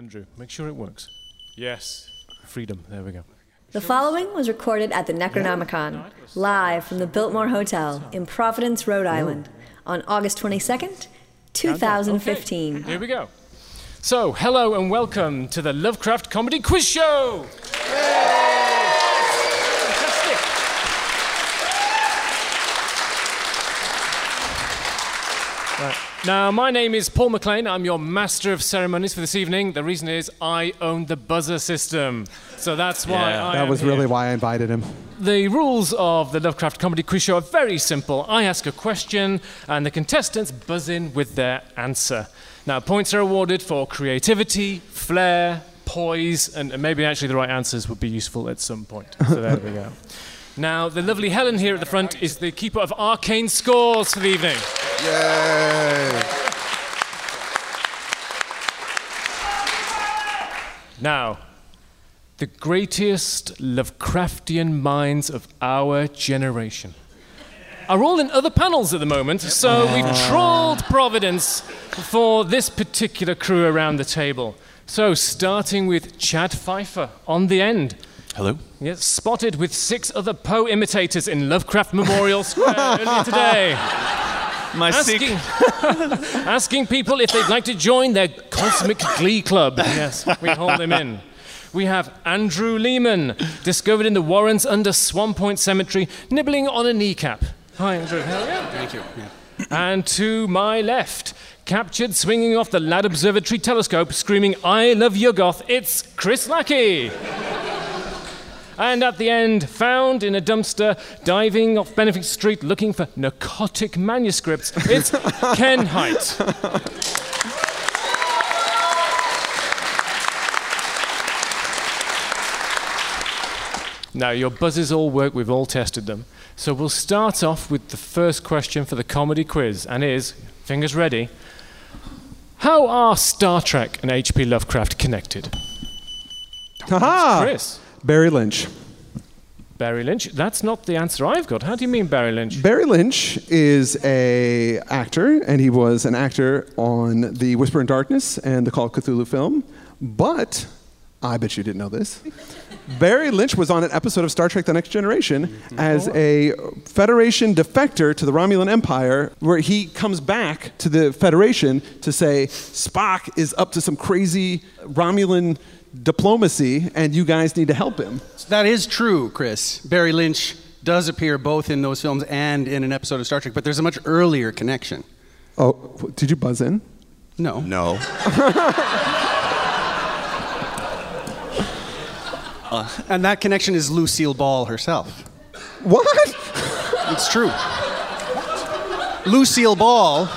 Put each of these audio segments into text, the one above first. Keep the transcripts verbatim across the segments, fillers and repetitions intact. Andrew, make sure it works. Yes. Freedom. There we go. The following was recorded at the Necronomicon, live from the Biltmore Hotel in Providence, Rhode Island, on August twenty-second, twenty fifteen. Okay. Here we go. So, hello and welcome to the Lovecraft Comedy Quiz Show! Yay! Fantastic! Right. Now, my name is Paul McLean. I'm your master of ceremonies for this evening. The reason is I own the buzzer system. So that's why yeah, I That was am really here. why I invited him. The rules of the Lovecraft Comedy Quiz Show are very simple. I ask a question, and the contestants buzz in with their answer. Now, points are awarded for creativity, flair, poise, and, and maybe actually the right answers would be useful at some point. So there we go. Now, the lovely Helen here at the front is the keeper of arcane scores for the evening. Yay! Now, the greatest Lovecraftian minds of our generation are all in other panels at the moment, so we've trawled Providence for this particular crew around the table. So, starting with Chad Pfeiffer on the end. Hello. Yes, spotted with six other Poe imitators in Lovecraft Memorial Square earlier today. My asking, asking people if they'd like to join their Cosmic Glee Club. Yes, we haul them in. We have Andrew Leman, discovered in the Warrens under Swan Point Cemetery, nibbling on a kneecap. Hi, Andrew. How are you? Thank you. Yeah. And to my left, captured swinging off the Ladd Observatory telescope, screaming, "I love your goth," it's Chris Lackey. And at the end, found in a dumpster, diving off Benefit Street, looking for narcotic manuscripts, it's Ken Hite. Now, your buzzers all work. We've all tested them. So we'll start off with the first question for the comedy quiz, and is, fingers ready, how are Star Trek and H P. Lovecraft connected? Aha! Chris. Barry Lynch. Barry Lynch? That's not the answer I've got. How do you mean Barry Lynch? Barry Lynch is a actor, and he was an actor on The Whisper in Darkness and the Call of Cthulhu film. But, I bet you didn't know this, Barry Lynch was on an episode of Star Trek The Next Generation mm-hmm. as a Federation defector to the Romulan Empire, where he comes back to the Federation to say, Spock is up to some crazy Romulan diplomacy, and you guys need to help him. That is true, Chris. Barry Lynch does appear both in those films and in an episode of Star Trek, but there's a much earlier connection. Oh, did you buzz in? No. No. uh, and that connection is Lucille Ball herself. What? It's true. Lucille Ball,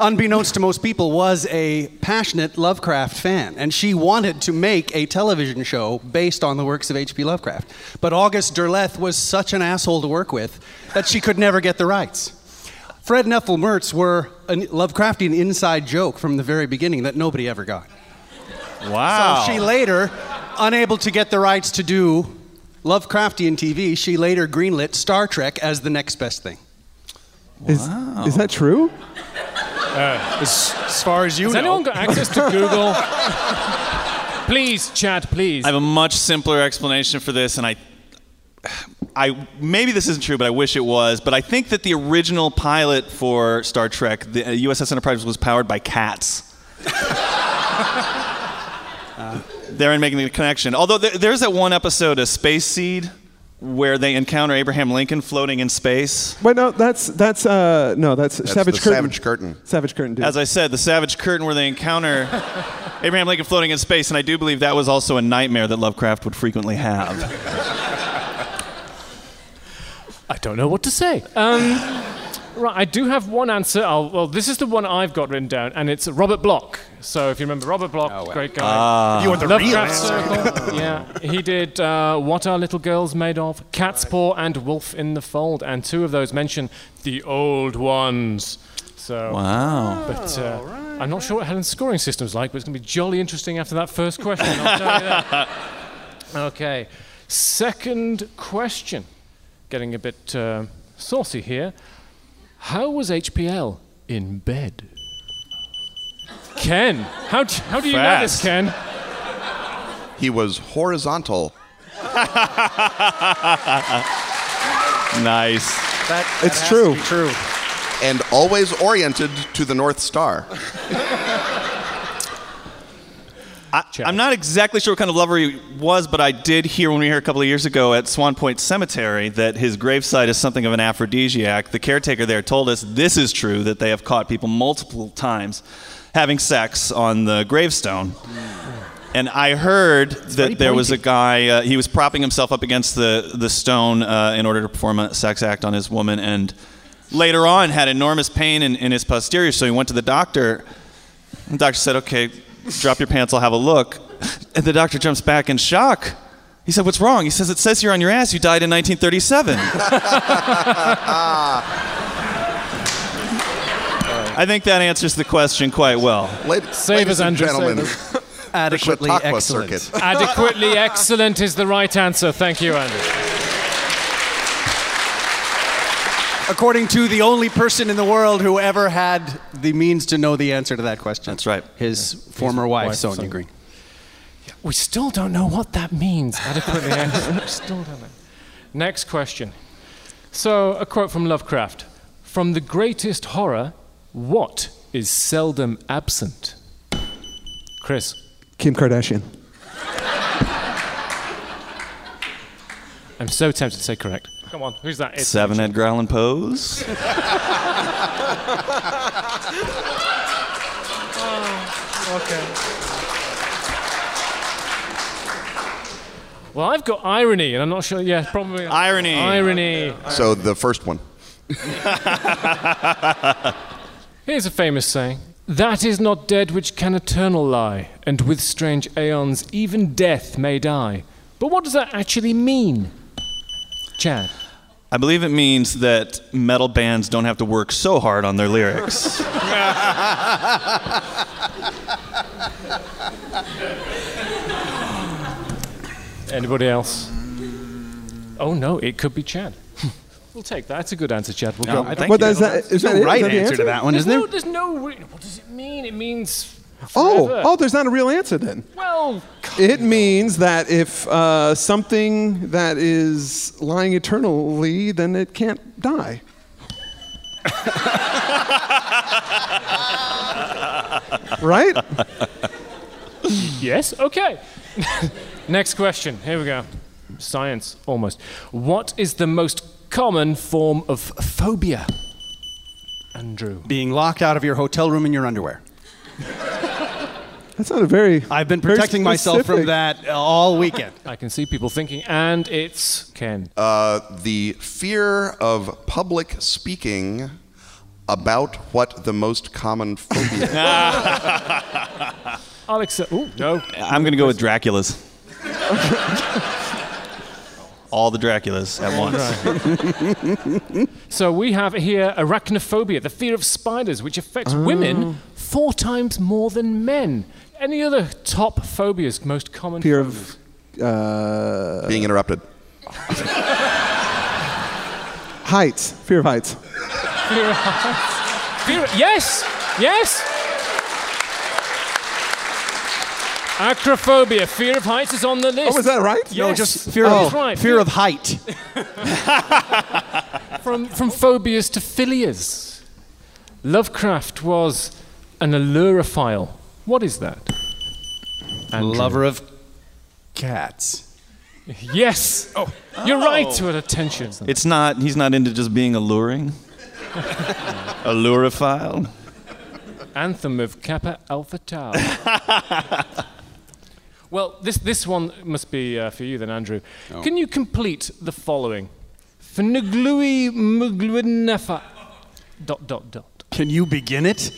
unbeknownst to most people, was a passionate Lovecraft fan, and she wanted to make a television show based on the works of H P. Lovecraft. But August Derleth was such an asshole to work with that she could never get the rights. Fred and Ethel Mertz were a Lovecraftian inside joke from the very beginning that nobody ever got. Wow. So she later, unable to get the rights to do Lovecraftian T V, she later greenlit Star Trek as the next best thing. Wow. Is, is that true? Uh, as, as far as you know. Has anyone got access to Google? Please, Chad, please. I have a much simpler explanation for this, and I, I maybe this isn't true, but I wish it was. But I think that the original pilot for Star Trek, the U S S Enterprise, was powered by cats. uh, Therein making the connection. Although there, there's that one episode of Space Seed, where they encounter Abraham Lincoln floating in space. Wait, no, that's that's uh, no, that's, that's Savage Curtain. Savage Curtain. Savage Curtain. Dude. As I said, the Savage Curtain, where they encounter Abraham Lincoln floating in space, and I do believe that was also a nightmare that Lovecraft would frequently have. I don't know what to say. Um, right, I do have one answer. I'll, well, this is the one I've got written down, and it's Robert Bloch. So if you remember Robert Bloch, oh, well. great guy. Uh, you were the Lovecraft Circle. Yeah, he did uh, What Are Little Girls Made Of, Cat's Paw, and Wolf in the Fold, and two of those mention the old ones. So, wow. But uh, right. I'm not sure what Helen's scoring system's like, but it's going to be jolly interesting after that first question. I'll tell you that. Okay, second question. Getting a bit uh, saucy here. How was H P L in bed? Ken, how do, how do you know this, Ken? He was horizontal. Nice. That, that it's true. True. And always oriented to the North Star. I, I'm not exactly sure what kind of lover he was, but I did hear when we were here a couple of years ago at Swan Point Cemetery that his gravesite is something of an aphrodisiac. The caretaker there told us this is true, that they have caught people multiple times having sex on the gravestone. And I heard it's that there was a guy, uh, he was propping himself up against the, the stone uh, in order to perform a sex act on his woman, and later on had enormous pain in, in his posterior, so he went to the doctor. The doctor said, okay, drop your pants, I'll have a look. And the doctor jumps back in shock. He said, what's wrong? He says, it says here on your ass you died in nineteen thirty-seven. I think that answers the question quite well. Ladies, save us, Andrew, gentlemen. Save us. Adequately excellent. Adequately excellent is the right answer. Thank you, Andrew. According to the only person in the world who ever had the means to know the answer to that question. That's right. His yeah. former His wife, wife Sonya Green. Yeah. We still don't know what that means. Adequately excellent. Still don't know. Next question. So, a quote from Lovecraft. From the greatest horror, what is seldom absent? Chris. Kim Kardashian. I'm so tempted to say correct. Come on, who's that? It's Seven H. Edgar Allan Poe's. Oh, okay. Well, I've got irony, and I'm not sure. Yeah, probably irony. Irony. So the first one. Here's a famous saying. That is not dead which can eternal lie, and with strange aeons even death may die. But what does that actually mean? Chad? I believe it means that metal bands don't have to work so hard on their lyrics. Anybody else? Oh no, it could be Chad. We'll take that. That's a good answer, Chad. We'll no, go. Thank you. That, that, is there's no right is that answer, answer to that one, there's isn't no, there? There's no... What does it mean? It means forever. Oh, oh, there's not a real answer then. Well... It means that if uh, something that is lying eternally, then it can't die. Right? Yes? Okay. Next question. Here we go. Science, almost. What is the most... common form of phobia? Andrew. Being locked out of your hotel room in your underwear. That's not a very. I've been protecting myself from that all weekend. I can see people thinking, and it's Ken. Uh, the fear of public speaking about what the most common phobia is. I'll accept. Ooh, no. I'm going to go with Dracula's. All the Draculas at once. Right. So we have here arachnophobia, the fear of spiders, which affects oh. women four times more than men. Any other top phobias, most common fear phobias? Fear of... Uh, being interrupted. Heights. Fear of heights. Fear of heights. Fear of, yes! Yes! Acrophobia, fear of heights is on the list. Oh, is that right? Yes. No, just fear oh, of right. fear of height. from from phobias to philias. Lovecraft was an allurophile. What is that? Andrew. Lover of cats. Yes. Oh, you're oh. right to an attention. It's not. He's not into just being alluring. Allurophile. Anthem of Kappa Alpha Tau. Well, this, this one must be uh, for you then, Andrew. Oh. Can you complete the following? Fnuglui mugluinefa... Dot, dot, dot. Can you begin it?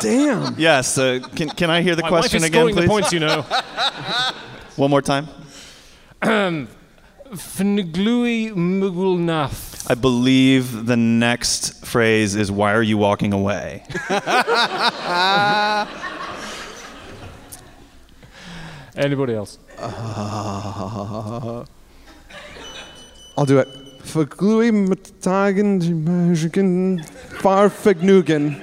Damn. Yes, uh, can, can I hear the My question again, please? My wife is scoring the points, you know. One more time. Fnuglui mugulnaf. I believe the next phrase is, why are you walking away? Anybody else? Uh, I'll do it. Verglui metagen magigen farfignugen.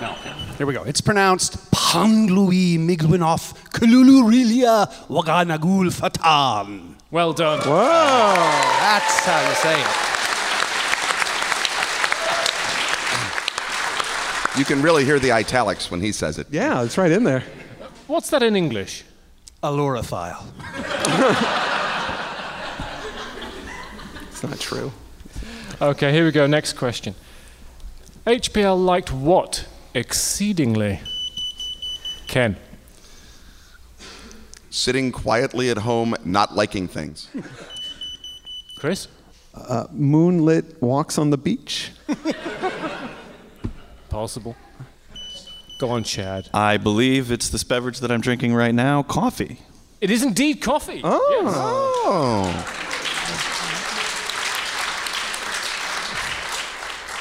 No. Here we go. It's pronounced Panglui Migwinoff Kululurilia Waganagul Fatan. Well done. Whoa. That's how you say it. You can really hear the italics when he says it. Yeah, it's right in there. What's that in English? Allurophile. It's not true. Okay, here we go. Next question. H P L liked what exceedingly? Ken. Sitting quietly at home, not liking things. Chris? Uh, moonlit walks on the beach. Possible. Go on, Chad. I believe it's this beverage that I'm drinking right now, coffee. It is indeed coffee. Oh. Yes. Oh.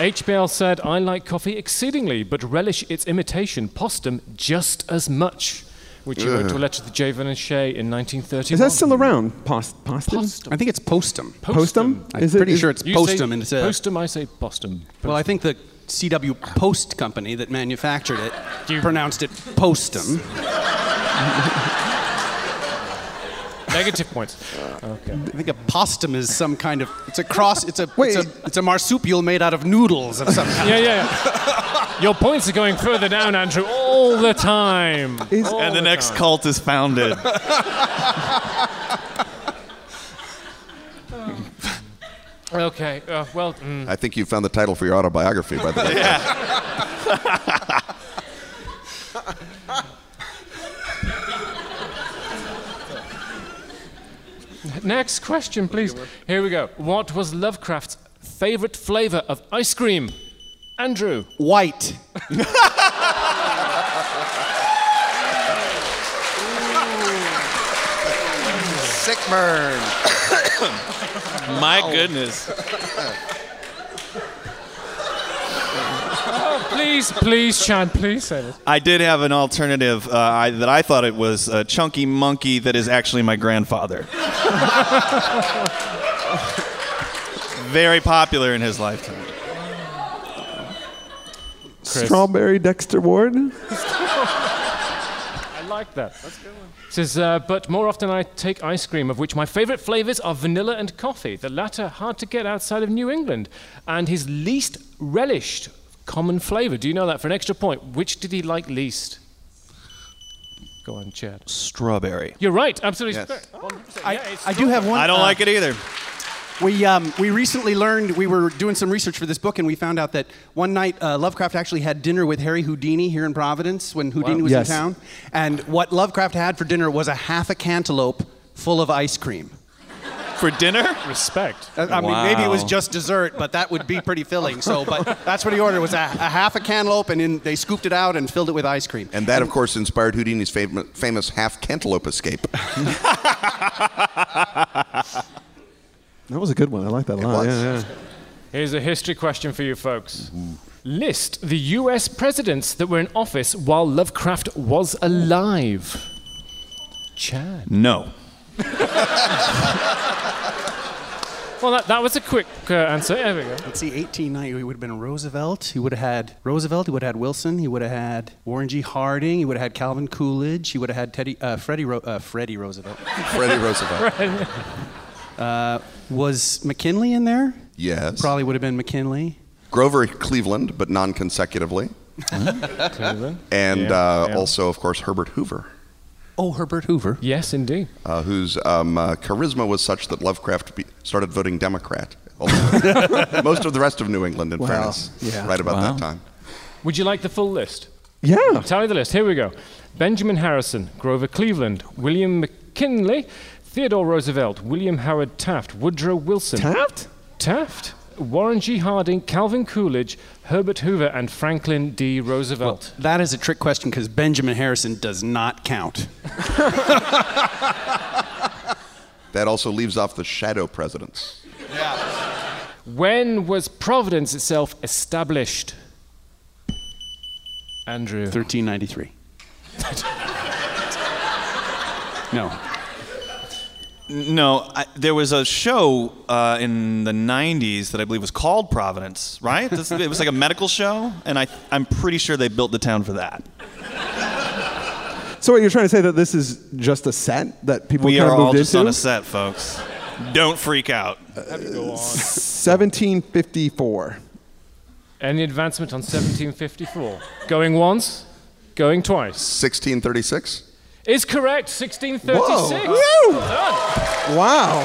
H B L said, I like coffee exceedingly, but relish its imitation, Postum, just as much, which he wrote to a letter to J. Vernon Shea in nineteen thirty-one. Is that still around, Post, Postum? Postum? I think it's Postum. Postum? Postum? I'm is pretty it, sure it's you Postum. And it's Postum, I say Postum. Postum. Well, I think the C W Post Company that manufactured it pronounced it Postum. Negative points. Okay. I think a postum is some kind of, it's a cross, it's a, Wait, it's, a it's a marsupial made out of noodles of some kind. Yeah, yeah, yeah. Your points are going further down, Andrew, all the time. Is, all and the, the next time. Cult is founded. Okay, uh, well. Mm. I think you found the title for your autobiography, by the way. Yeah. Next question, please. Here we go. What was Lovecraft's favorite flavor of ice cream? Andrew. White. Sick burn. My goodness. Please, please, Sean, please say it. I did have an alternative uh, I, that I thought it was a chunky monkey that is actually my grandfather. Very popular in his lifetime. Chris. Strawberry Dexter Ward? I like that. That's a good one. It says, uh, but more often I take ice cream, of which my favorite flavors are vanilla and coffee, the latter hard to get outside of New England, and his least relished common flavor. Do you know that? For an extra point, which did he like least? Go on, Chad. Strawberry. You're right. Absolutely. Yes. I, yeah, I do have one. I don't uh, like it either. We um, we recently learned, we were doing some research for this book, and we found out that one night uh, Lovecraft actually had dinner with Harry Houdini here in Providence when Houdini wow. was yes. in town. And what Lovecraft had for dinner was a half a cantaloupe full of ice cream. For dinner? Respect. I, I wow. mean, maybe it was just dessert, but that would be pretty filling. So, but that's what he ordered, was a, a half a cantaloupe, and in, they scooped it out and filled it with ice cream. And that, and, of course, inspired Houdini's fam- famous half-cantaloupe escape. That was a good one. I like that a lot. Yeah, yeah. Here's a history question for you folks. Mm-hmm. List the U S presidents that were in office while Lovecraft was alive. Chad. No. Well, that, that was a quick uh, answer. There we go. Let's see, eighteen ninety, he would have been Roosevelt. He would have had Roosevelt. He would have had Wilson. He would have had Warren G. Harding. He would have had Calvin Coolidge. He would have had Teddy, uh, Freddie, Ro- uh, Freddie Roosevelt. Freddie Roosevelt. Fred. Uh, was McKinley in there? Yes. Probably would have been McKinley. Grover Cleveland, but non-consecutively. Cleveland. And yeah, uh, yeah. also, of course, Herbert Hoover. Oh, Herbert Hoover. Yes, indeed. Uh, whose um, uh, charisma was such that Lovecraft be- started voting Democrat. Most of the rest of New England, in wow. fairness, yeah. right about wow. that time. Would you like the full list? Yeah. Tell me the list. Here we go. Benjamin Harrison, Grover Cleveland, William McKinley, Theodore Roosevelt, William Howard Taft, Woodrow Wilson. Taft? Taft. Warren G. Harding, Calvin Coolidge, Herbert Hoover, and Franklin D. Roosevelt. Well, that is a trick question because Benjamin Harrison does not count. That also leaves off the shadow presidents. Yeah. When was Providence itself established? Andrew. thirteen ninety-three. No. No, I, there was a show uh, in the nineties that I believe was called Providence, right? This, it was like a medical show, and I, I'm pretty sure they built the town for that. So what, you're trying to say that this is just a set that people we kind of moved into? We are all just on a set, folks. Don't freak out. Uh, Have to go on. seventeen fifty-four. Any advancement on seventeen fifty-four? Going once, going twice. sixteen thirty-six? Is correct, sixteen thirty-six. Whoa. Well wow.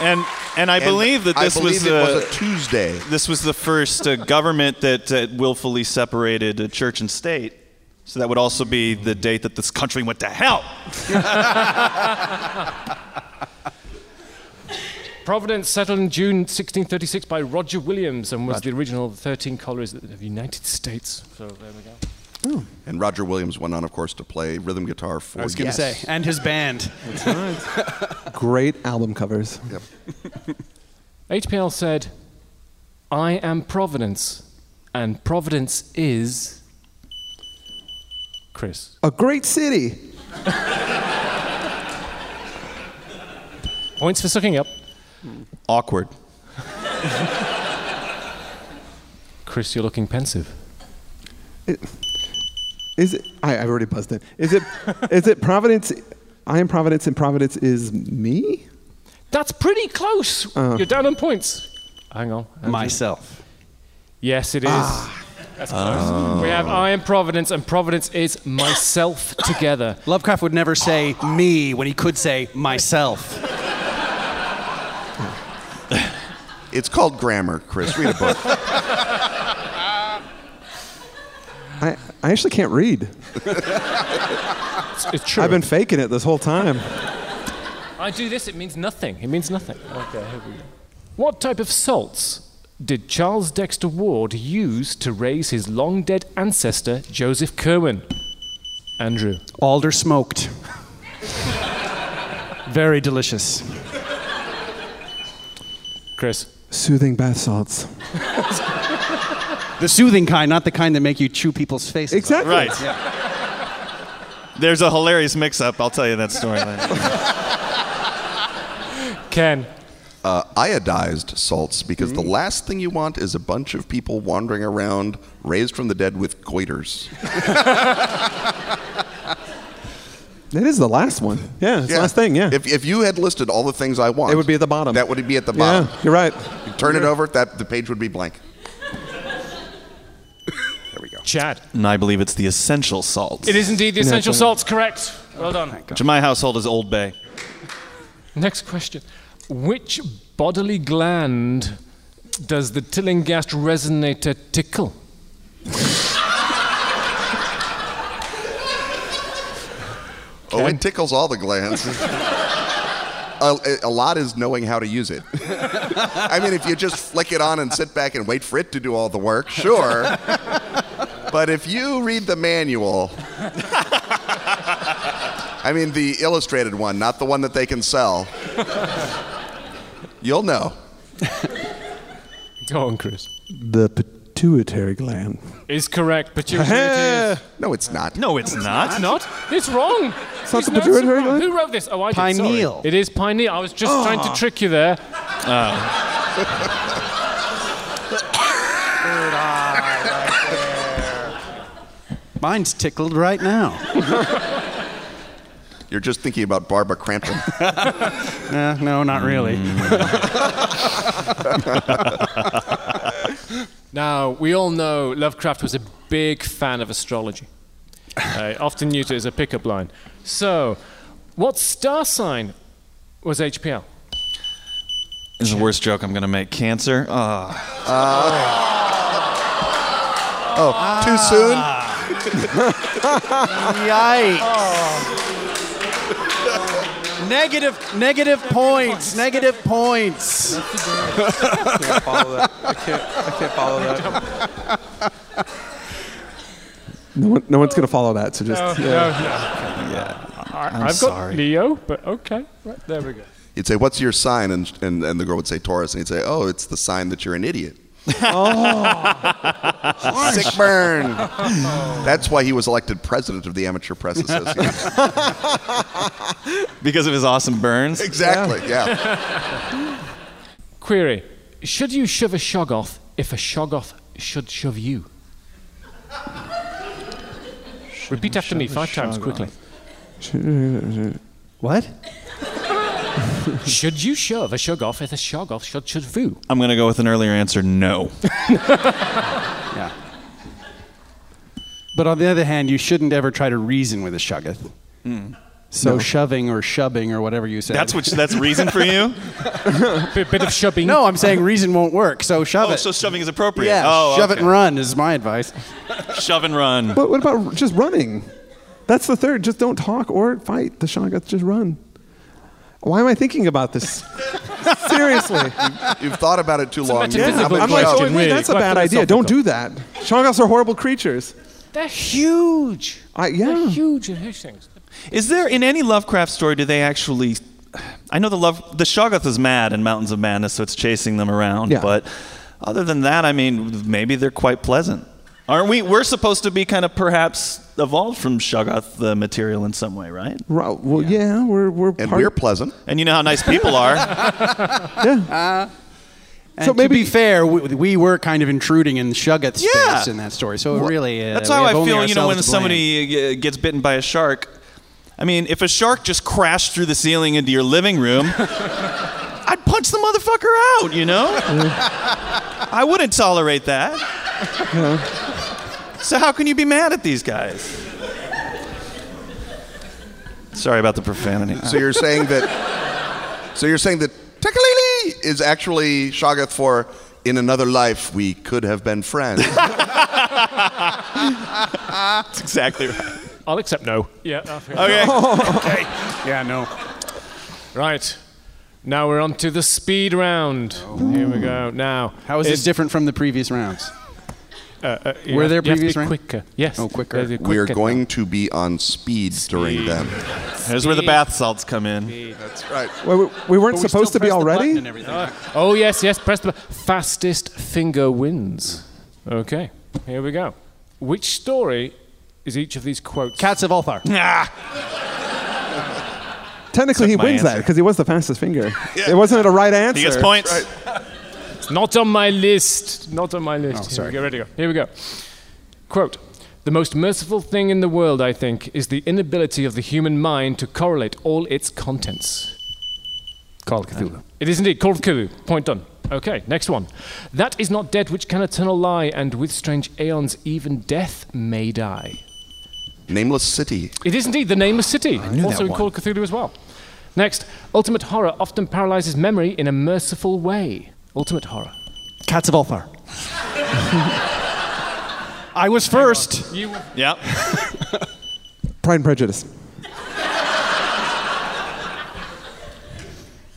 And and I and believe that this I believe was, it a, was a Tuesday. This was the first uh, government that uh, willfully separated uh, church and state. So that would also be the date that this country went to hell. Providence settled in June sixteen thirty-six by Roger Williams and was Roger. the original of the thirteen colonies of the United States. So there we go. Ooh. And Roger Williams went on, of course, to play rhythm guitar for I was going to yes. say, and his band. That's right. Great album covers. Yep. H P L said, "I am Providence, and Providence is Chris. A great city." Points for sucking up. Awkward. Chris, you're looking pensive. It, Is it? I, I've already buzzed in. Is it? Is it Providence? I am Providence, and Providence is me. That's pretty close. Uh, You're down on points. Hang on. Andrew. Myself. Yes, it is. Ah. That's close. Oh. We have I am Providence, and Providence is myself together. Lovecraft would never say me when he could say myself. It's called grammar, Chris. Read a book. I, I actually can't read. It's, it's true. I've been faking it this whole time. I do this, it means nothing. It means nothing. Okay, here we go. What type of salts did Charles Dexter Ward use to raise his long-dead ancestor, Joseph Curwen? Andrew. Alder smoked. Very delicious. Chris. Soothing bath salts. The soothing kind, not the kind that make you chew people's faces. Exactly. Right. Yeah. There's a hilarious mix-up. I'll tell you that story later. Ken. Uh, iodized salts, because mm-hmm. the last thing you want is a bunch of people wandering around, raised from the dead with goiters. That is the last one. Yeah, it's yeah. the last thing, yeah. If, if you had listed all the things I want... It would be at the bottom. That would be at the bottom. Yeah, you're right. You turn yeah. it over, that the page would be blank. There we go. Chad. And I believe it's the essential salts. It is indeed the essential yeah, salts, correct. Well done. Which in my household is Old Bay. Next question. Which bodily gland does the Tillinghast resonator tickle? Oh, it tickles all the glands. A, a lot is knowing how to use it. I mean, if you just flick it on and sit back and wait for it to do all the work, sure. But if you read the manual, I mean the illustrated one, not the one that they can sell, you'll know. Go on, Chris. The pituitary gland. Is correct, pituitary. No, it's not. No, it's not. It's not. It's wrong. It's not the pituitary gland. Who wrote this? Oh, I did. Pineal. Sorry. It is pineal. I was just oh. trying to trick you there. Oh. Good eye right there. Mine's tickled right now. You're just thinking about Barbara Crampton. nah, no, not really. Now, we all know Lovecraft was a big fan of astrology. Uh, often used it as a pickup line. So, what star sign was H P L? This is the worst joke I'm going to make. Cancer? Oh. Uh, oh, ah. Too soon? Yikes. Oh. Negative, negative points. Negative points. I can't follow that. I can't, I can't follow that. No, one, no one's going to follow that, so just... No, yeah. No, no. yeah. I'm I've sorry. got Leo, but okay. Right, there we go. He'd say, "What's your sign?" And, and and the girl would say, "Taurus." And he'd say, "Oh, it's the sign that you're an idiot." Oh. Sick burn. That's why he was elected president of the Amateur Press Association. Because of his awesome burns? Exactly, yeah. yeah. Query. Should you shove a Shoggoth if a Shoggoth should shove you? Should Repeat after me five times quickly. What? Should you shove a Shoggoth if a Shoggoth should shove you? I'm going to go with an earlier answer, no. Yeah. But on the other hand, you shouldn't ever try to reason with a Shoggoth. Mm. So no. shoving or shoving or whatever you say. That's what, that's reason for you? B bit of shoving. No, I'm saying reason won't work, so shove oh, it. Oh, so shoving is appropriate. Yeah, oh, shove okay. it and run is my advice. Shove and run. But what about just running? That's the third. Just don't talk or fight. The Shoggoth just run. Why am I thinking about this? Seriously. You've, you've thought about it too it's long. Yeah, I'm like, oh, wait, that's a bad idea. Don't do that. Shoggoths are horrible creatures. They're huge. I, yeah. They're huge and huge things. Is there, in any Lovecraft story, do they actually... I know the love, the Shoggoth is mad in Mountains of Madness, so it's chasing them around. Yeah. But other than that, I mean, maybe they're quite pleasant. Aren't we? We're supposed to be kind of perhaps evolved from Shoggoth the material in some way, right? Right. Well, yeah, yeah we're we're and we're pleasant, and you know how nice people are. yeah. Uh, and so maybe to be fair, we, we were kind of intruding in the Shoggoth space yeah. in that story. So it really uh, that's how I feel. You know, when somebody gets bitten by a shark, I mean, if a shark just crashed through the ceiling into your living room. I'd punch the motherfucker out, you know? Yeah. I wouldn't tolerate that. Yeah. So how can you be mad at these guys? Sorry about the profanity. So you're saying that So you're saying that Tekalili is actually Shoggoth for in another life we could have been friends. That's exactly right. I'll accept no. Yeah. Okay. Okay. Yeah, no. Right. Now we're on to the speed round. Ooh. Here we go. Now, how is it different from the previous rounds? Uh, uh, Were have, there previous rounds? Quicker. Yes. Oh, quicker. quicker. We are going to be on speed, speed. during them. Speed. Here's where the bath salts come in. Speed. That's right. Well, we, we weren't we supposed to be already. Uh, oh yes, yes. Press the fastest finger wins. Okay. Here we go. Which story is each of these quotes? Cats of Althar. Nah. Technically, he wins answer. that because he was the fastest finger. Yeah. It wasn't a right answer. He gets points. Right. It's not on my list. Not on my list. Oh, sorry. Here we go. Ready to go. Here we go. Quote, "The most merciful thing in the world, I think, is the inability of the human mind to correlate all its contents." Call of Cthulhu. It is indeed. Call of Cthulhu. Point done. Okay, next one. "That is not dead which can eternal lie, and with strange aeons even death may die." Nameless City. It is indeed the Nameless City. I knew also that one. Called Cthulhu as well. Next, "Ultimate Horror often paralyzes memory in a merciful way." Ultimate Horror. Cats of Althar. I was first. You. Yep. Pride and Prejudice.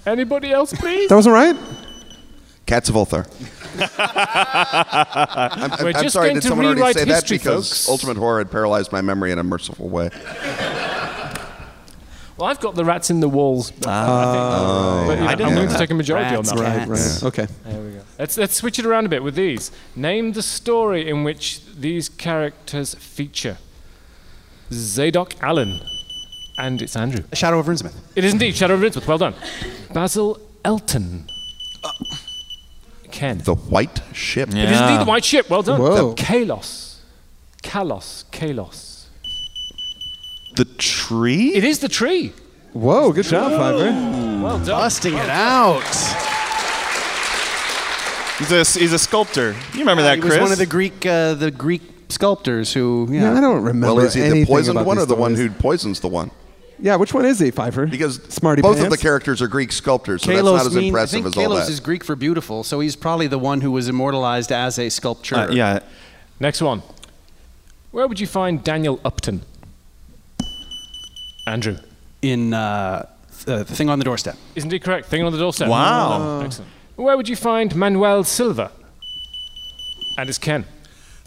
Anybody else, please? That wasn't right. Cats of Althar. I'm, I'm, We're I'm just sorry, going did to someone already say history, that? Because folks. Ultimate Horror had paralyzed my memory in a merciful way. Well, I've got the rats in the walls. Oh, I think. Oh, but, you know, I didn't I'm going to take a majority rats, on that. Right, right. Okay. There we go. Let's, let's switch it around a bit with these. Name the story in which these characters feature. Zadok Allen. And it's Andrew. Shadow of Rinsmouth. It is indeed Shadow of Rinsmouth. Well done. Basil Elton. Uh, Ken. The White Ship. Yeah. It is indeed the White Ship. Well done. Whoa. The Kalos. Kalos. Kalos. The tree? It is the tree. Whoa, good job, Pfeiffer. Well done. Busting it out. He's a, he's a sculptor. You remember yeah, that, he Chris? He was one of the Greek, uh, the Greek sculptors who, you know. No, I don't remember. Well, is he the poisoned one or the one who poisons the one? Yeah, which one is he, Pfeiffer? Because Smarty both pants. of the characters are Greek sculptors, so Kalos that's not as mean, impressive I think as Kalos all that. Kalos is Greek for beautiful, so he's probably the one who was immortalized as a sculpture. Uh, yeah. Next one. Where would you find Daniel Upton? Andrew. In uh, th Thing on the Doorstep. Isn't he correct? Thing on the Doorstep. Wow. Uh, Excellent. Where would you find Manuel Silva? And it's Ken.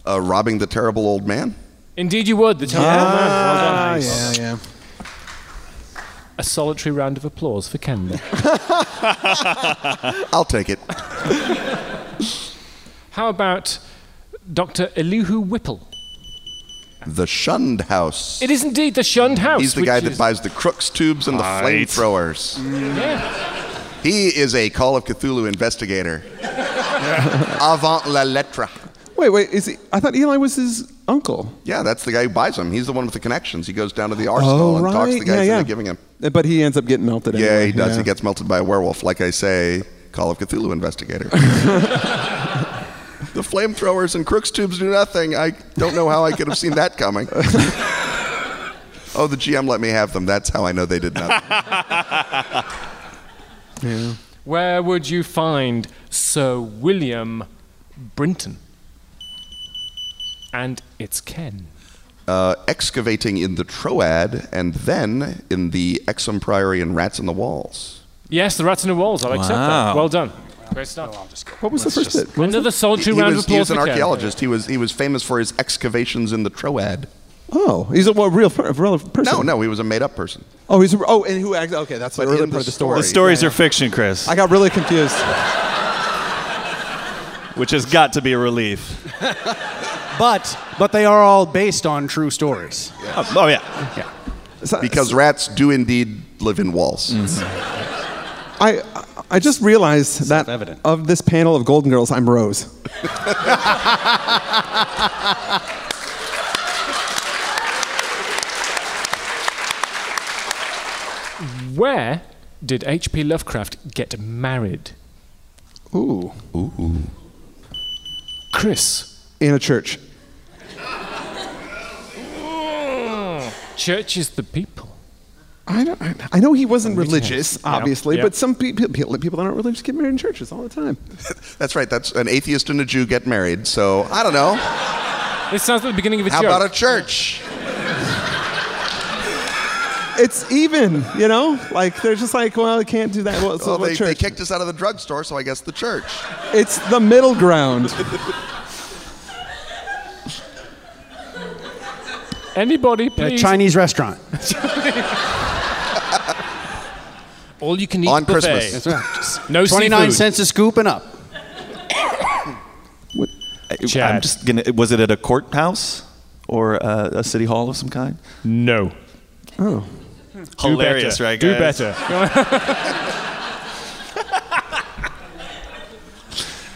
Uh, robbing the Terrible Old Man? Indeed you would. The Terrible yeah. Old Man. Well done. Nice. Yeah, yeah. A solitary round of applause for Ken. I'll take it. How about Doctor Elihu Whipple? The Shunned House. It is indeed the Shunned House. He's the guy that buys the Crooks tubes and the flamethrowers. Yeah. He is a Call of Cthulhu investigator. Avant la lettre. Wait, wait, is he? I thought Eli was his uncle. Yeah, that's the guy who buys them. He's the one with the connections. He goes down to the arsenal oh, and right. talks to the guys yeah, yeah. that are giving him. But he ends up getting melted anyway. Yeah, he does. Yeah. He gets melted by a werewolf. Like I say, Call of Cthulhu investigator. The flamethrowers and Crook's tubes do nothing. I don't know how I could have seen that coming. Oh, the G M let me have them. That's how I know they did nothing. Yeah. Where would you find Sir William Brinton? And it's Ken. Uh, excavating in the Troad and then in the Exham Priory and Rats in the Walls. Yes, the Rats in the Walls. I'll wow. accept that. Well done. Great stuff. No, what was Let's the first bit? Another soldier round of applause. He was an archaeologist. He was, he was famous for his excavations in the Troad. Oh, he's a well, real, real person. No, no, he was a made-up person. Oh, he's a, oh, and who? Okay, that's the really part of the story. The stories yeah. are fiction, Chris. I got really confused. Which has got to be a relief. But but they are all based on true stories. Yes. Oh, oh yeah. yeah. Because rats do indeed live in walls. Mm-hmm. I I just realized it's that evident. Of this panel of Golden Girls, I'm Rose. Where did H P Lovecraft get married? Ooh. Ooh. Chris. In a church. Church is the people. I don't. I know he wasn't religious, obviously, yeah. Yeah. but some pe- pe- people that aren't religious get married in churches all the time. That's right. That's an atheist and a Jew get married. So I don't know. It sounds like the beginning of a How joke. How about a church? It's even, you know? Like, they're just like, well, I can't do that. Well, so well they, they kicked us out of the drugstore, so I guess the church. It's the middle ground. Anybody, please. A Chinese restaurant. All you can eat on buffet. Christmas. That's right. Just no twenty-nine seafood. Cents a scoop and up. What? Chad. I'm just gonna, was it at a courthouse or uh, a city hall of some kind? No. Oh. Hilarious, right, guys? Do better.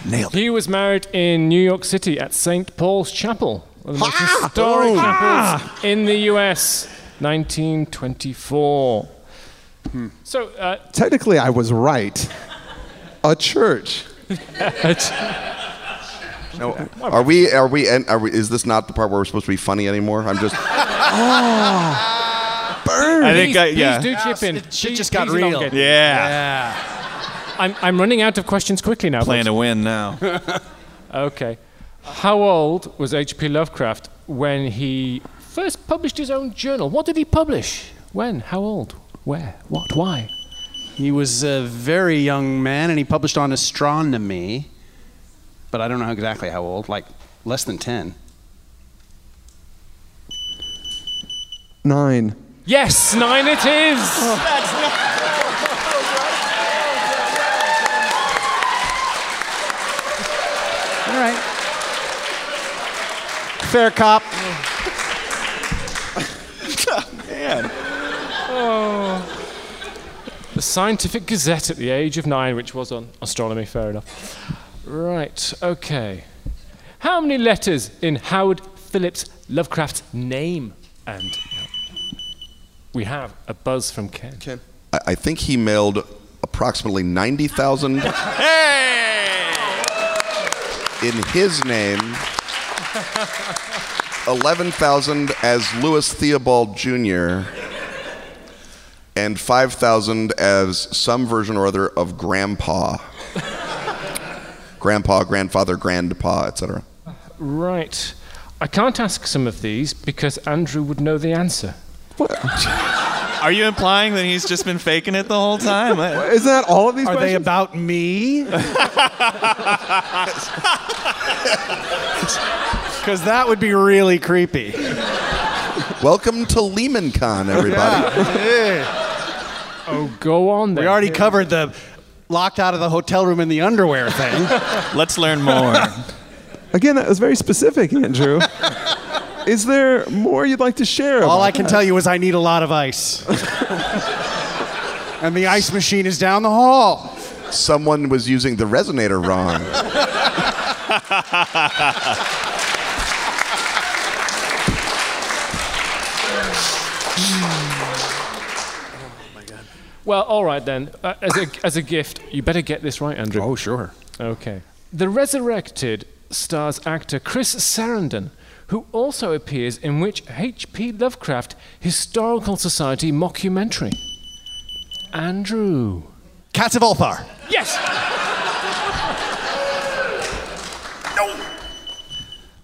Nailed it. He was married in New York City at Saint Paul's Chapel, one of the most ah! historic ah! chapels in the U S, nineteen twenty-four. Hmm. So, uh, technically, I was right. A church. A church. No, are we? Are we? Are we? Is this not the part where we're supposed to be funny anymore? I'm just. Oh. Burn. I think please, I, yeah. please do chip in. It shit just got real. Yeah. yeah. I'm I'm running out of questions quickly now. Plan to win now. Okay. How old was H P Lovecraft when he first published his own journal? What did he publish? When? How old? Where? What? Why? He was a very young man, and he published on astronomy, but I don't know exactly how old. Like less than ten. Nine. Yes, nine it is. Oh. That's not. All right. Fair cop. Oh, man. Oh. The Scientific Gazette at the age of nine, which was on astronomy, fair enough. Right, okay. How many letters in Howard Phillips Lovecraft's name? And we have a buzz from Ken. Ken. I, I think he mailed approximately ninety thousand hey! in his name, eleven thousand as Louis Theobald Junior, and five thousand as some version or other of Grandpa. Grandpa, grandfather, grandpa, et cetera. Right. I can't ask some of these because Andrew would know the answer. Are you implying that he's just been faking it the whole time? Is that all of these Are questions? They about me? Because that would be really creepy. Welcome to LemanCon, everybody. Yeah. Oh, go on there. We already covered the locked out of the hotel room in the underwear thing. Let's learn more. Again, that was very specific, Andrew. Is there more you'd like to share? All I can that? tell you is I need a lot of ice. And the ice machine is down the hall. Someone was using the resonator wrong. Oh my God. Well, all right then. Uh, as a as a gift, you better get this right, Andrew. Oh, sure. Okay. The Resurrected stars actor Chris Sarandon, who also appears in which H P Lovecraft Historical Society mockumentary? Andrew. Cats of Alpar. Yes! No.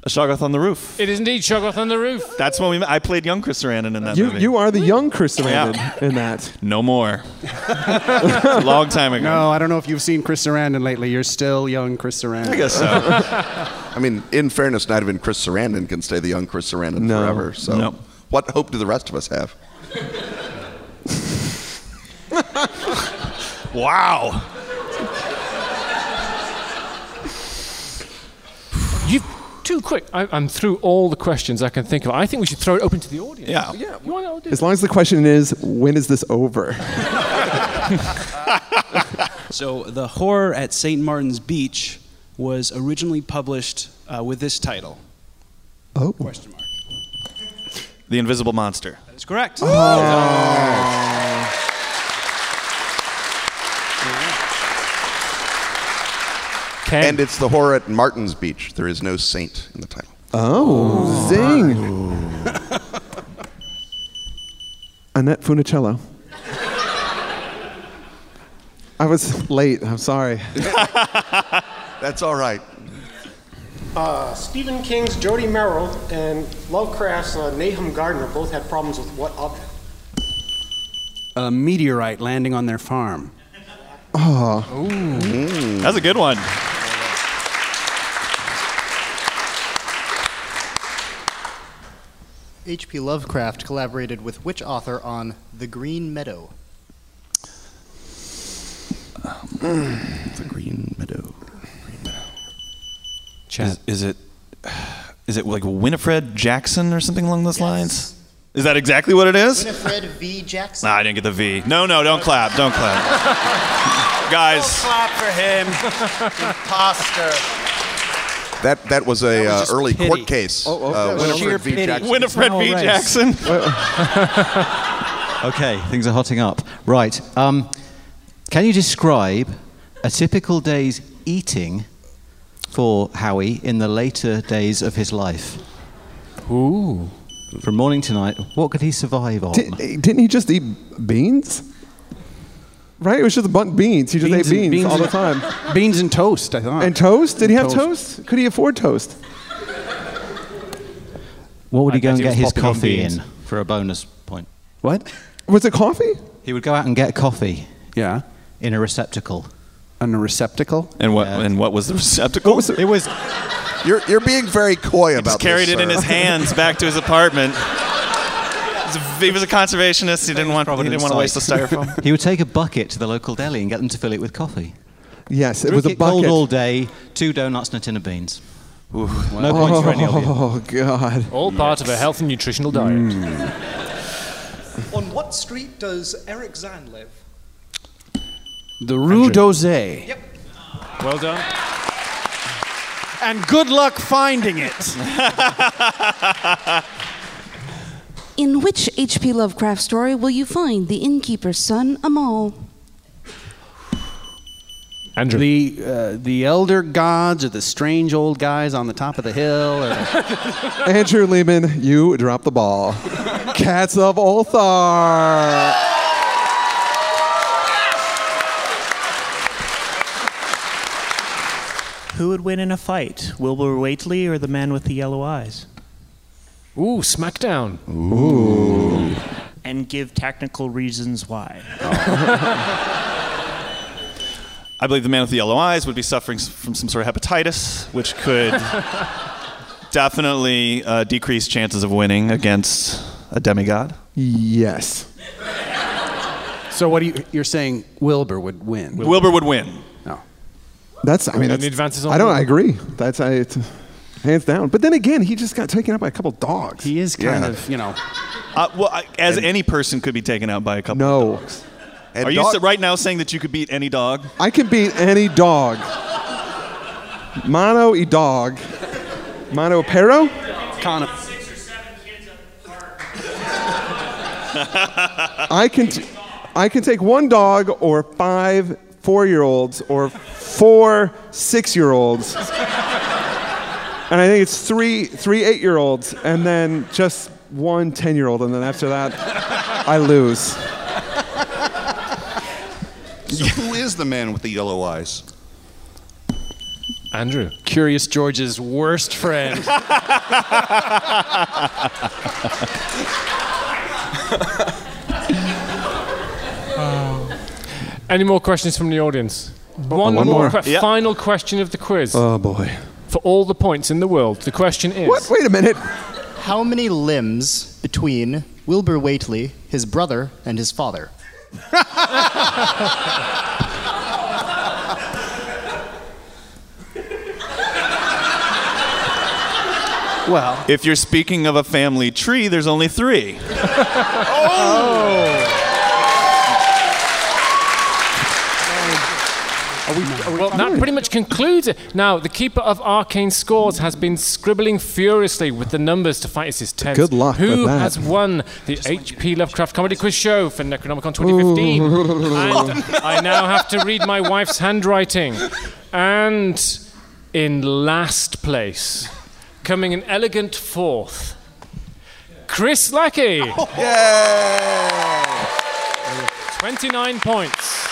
A Shoggoth on the Roof. It is indeed Shoggoth on the Roof. That's when we met. I played young Chris Sarandon in that you, movie. You are the young Chris Sarandon yeah. in that. No more. Long time ago. No, I don't know if you've seen Chris Sarandon lately. You're still young Chris Sarandon. I guess so. I mean, in fairness, not even Chris Sarandon can stay the young Chris Sarandon no. forever. So no. What hope do the rest of us have? Wow. You've too quick. I, I'm through all the questions I can think of. I think we should throw it open to the audience. Yeah. yeah we, I'll do as long as the question is, when is this over? So The Horror at Saint Martin's Beach was originally published uh, with this title. Oh. Question mark. The Invisible Monster. That is correct. Oh. Oh. Ken. And it's The Horror at Martin's Beach. There is no saint in the title. Oh, zing. Annette Funicello. I was late. I'm sorry. That's all right. Uh, Stephen King's Jody Merrill and Lovecraft's uh, Nahum Gardner both had problems with what object? A meteorite landing on their farm. Oh. Mm. That's a good one. H P Lovecraft collaborated with which author on The Green Meadow? Um, the Green Meadow. Green Meadow. Chad. Is, is it is it like Winifred Jackson or something along those yes. lines? Is that exactly what it is? Winifred V. Jackson. Nah, I didn't get the V. No, no, don't clap. Don't clap. Guys. Don't clap for him. Imposter. That, that was an uh, early pity. court case. Oh, oh, uh, Winifred V. Pity. Jackson. Winifred V. Race. Jackson. Okay, things are hotting up. Right. Um, can you describe a typical day's eating for Howie in the later days of his life? Ooh. From morning to night, what could he survive on? D didn't he just eat beans? Right? It was just a bunch of beans. He just beans ate beans, beans all the time. Beans and toast, I thought. And toast? Did and he have toast. toast? Could he afford toast? What would he I go and he get his coffee in for a bonus point? What? Was it coffee? He would go out and get coffee. Yeah. In a receptacle. In a receptacle? And what? Yeah. And what was the receptacle? What was the, it was. You're, you're being very coy about this. He carried it in his hands back to his apartment. He was a conservationist. He didn't want, he didn't want to waste the styrofoam. He would take a bucket to the local deli and get them to fill it with coffee. Yes, it was a bucket. Cold all day, two donuts and a tin of beans. No points for any of you. Oh, God. All part of a health and nutritional diet. Mm. On what street does Eric Zahn live? The Rue d'Auseil. Yep. Well done. And good luck finding it. In which H P Lovecraft story will you find the innkeeper's son, Amal? Andrew. The, uh, the elder gods or the strange old guys on the top of the hill? Or Andrew Leman, you dropped the ball. Cats of Ulthar. Who would win in a fight, Wilbur Whateley or the man with the yellow eyes? Ooh, smackdown. Ooh. And give technical reasons why. Oh. I believe the man with the yellow eyes would be suffering from some sort of hepatitis, which could definitely uh, decrease chances of winning against a demigod. Yes. So what are you, you're saying Wilbur would win? Wilbur, Wilbur would win. That's, I mean, that's, the advances on I don't, I agree. That's, I, it's, Hands down. But then again, he just got taken out by a couple dogs. He is kind yeah. of, you know. Uh, well, I, as and any person could be taken out by a couple no. of dogs. And Are dog- you right now saying that you could beat any dog? I can beat any dog. Mono e dog. Mono pero? Con- six or seven kids at the park. I can t- I can take one dog or five four-year-olds or four six-year-olds. And I think it's three three eight-year-olds and then just one ten-year-old, and then after that I lose. So who is the man with the yellow eyes? Andrew. Curious George's worst friend. uh, any more questions from the audience? One, one more. more. Yep. Final question of the quiz. Oh, boy. For all the points in the world, the question is... What? Wait a minute. How many limbs between Wilbur Whateley, his brother, and his father? Well, if you're speaking of a family tree, there's only three. Oh! Are we, are we well, that pretty much concludes it. Now, the keeper of arcane scores has been scribbling furiously with the numbers to fight his tenth. Good luck Who with that. has won the H P Lovecraft Comedy Quiz Show for Necronomicon twenty fifteen? And I now have to read my wife's handwriting. And in last place, coming in elegant fourth, Chris Lackey. Oh. Yay! twenty-nine points.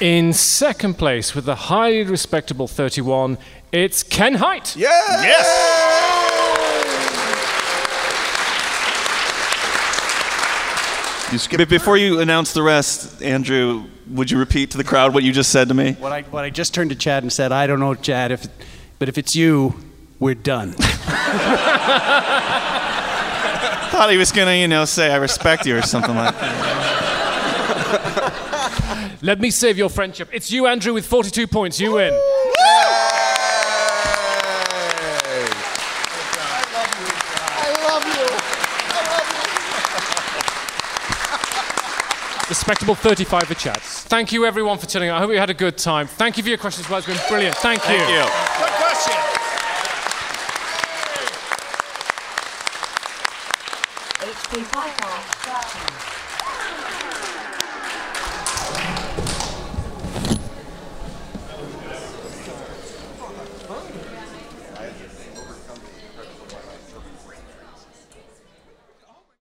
In second place, with a highly respectable thirty-one, it's Ken Hite. Yeah. Yes! You skipped. Before you announce the rest, Andrew, would you repeat to the crowd what you just said to me? What I, what I just turned to Chad and said, I don't know, Chad, if, but if it's you, we're done. Thought he was going to, you know, say, I respect you or something like that. Let me save your friendship. It's you, Andrew, with forty-two points. You win. Yay! I love you. I love you. I love you. Respectable thirty-five for Chad. Thank you, everyone, for tuning in. I hope you had a good time. Thank you for your questions. It's been brilliant. Thank you. Thank you. Good question.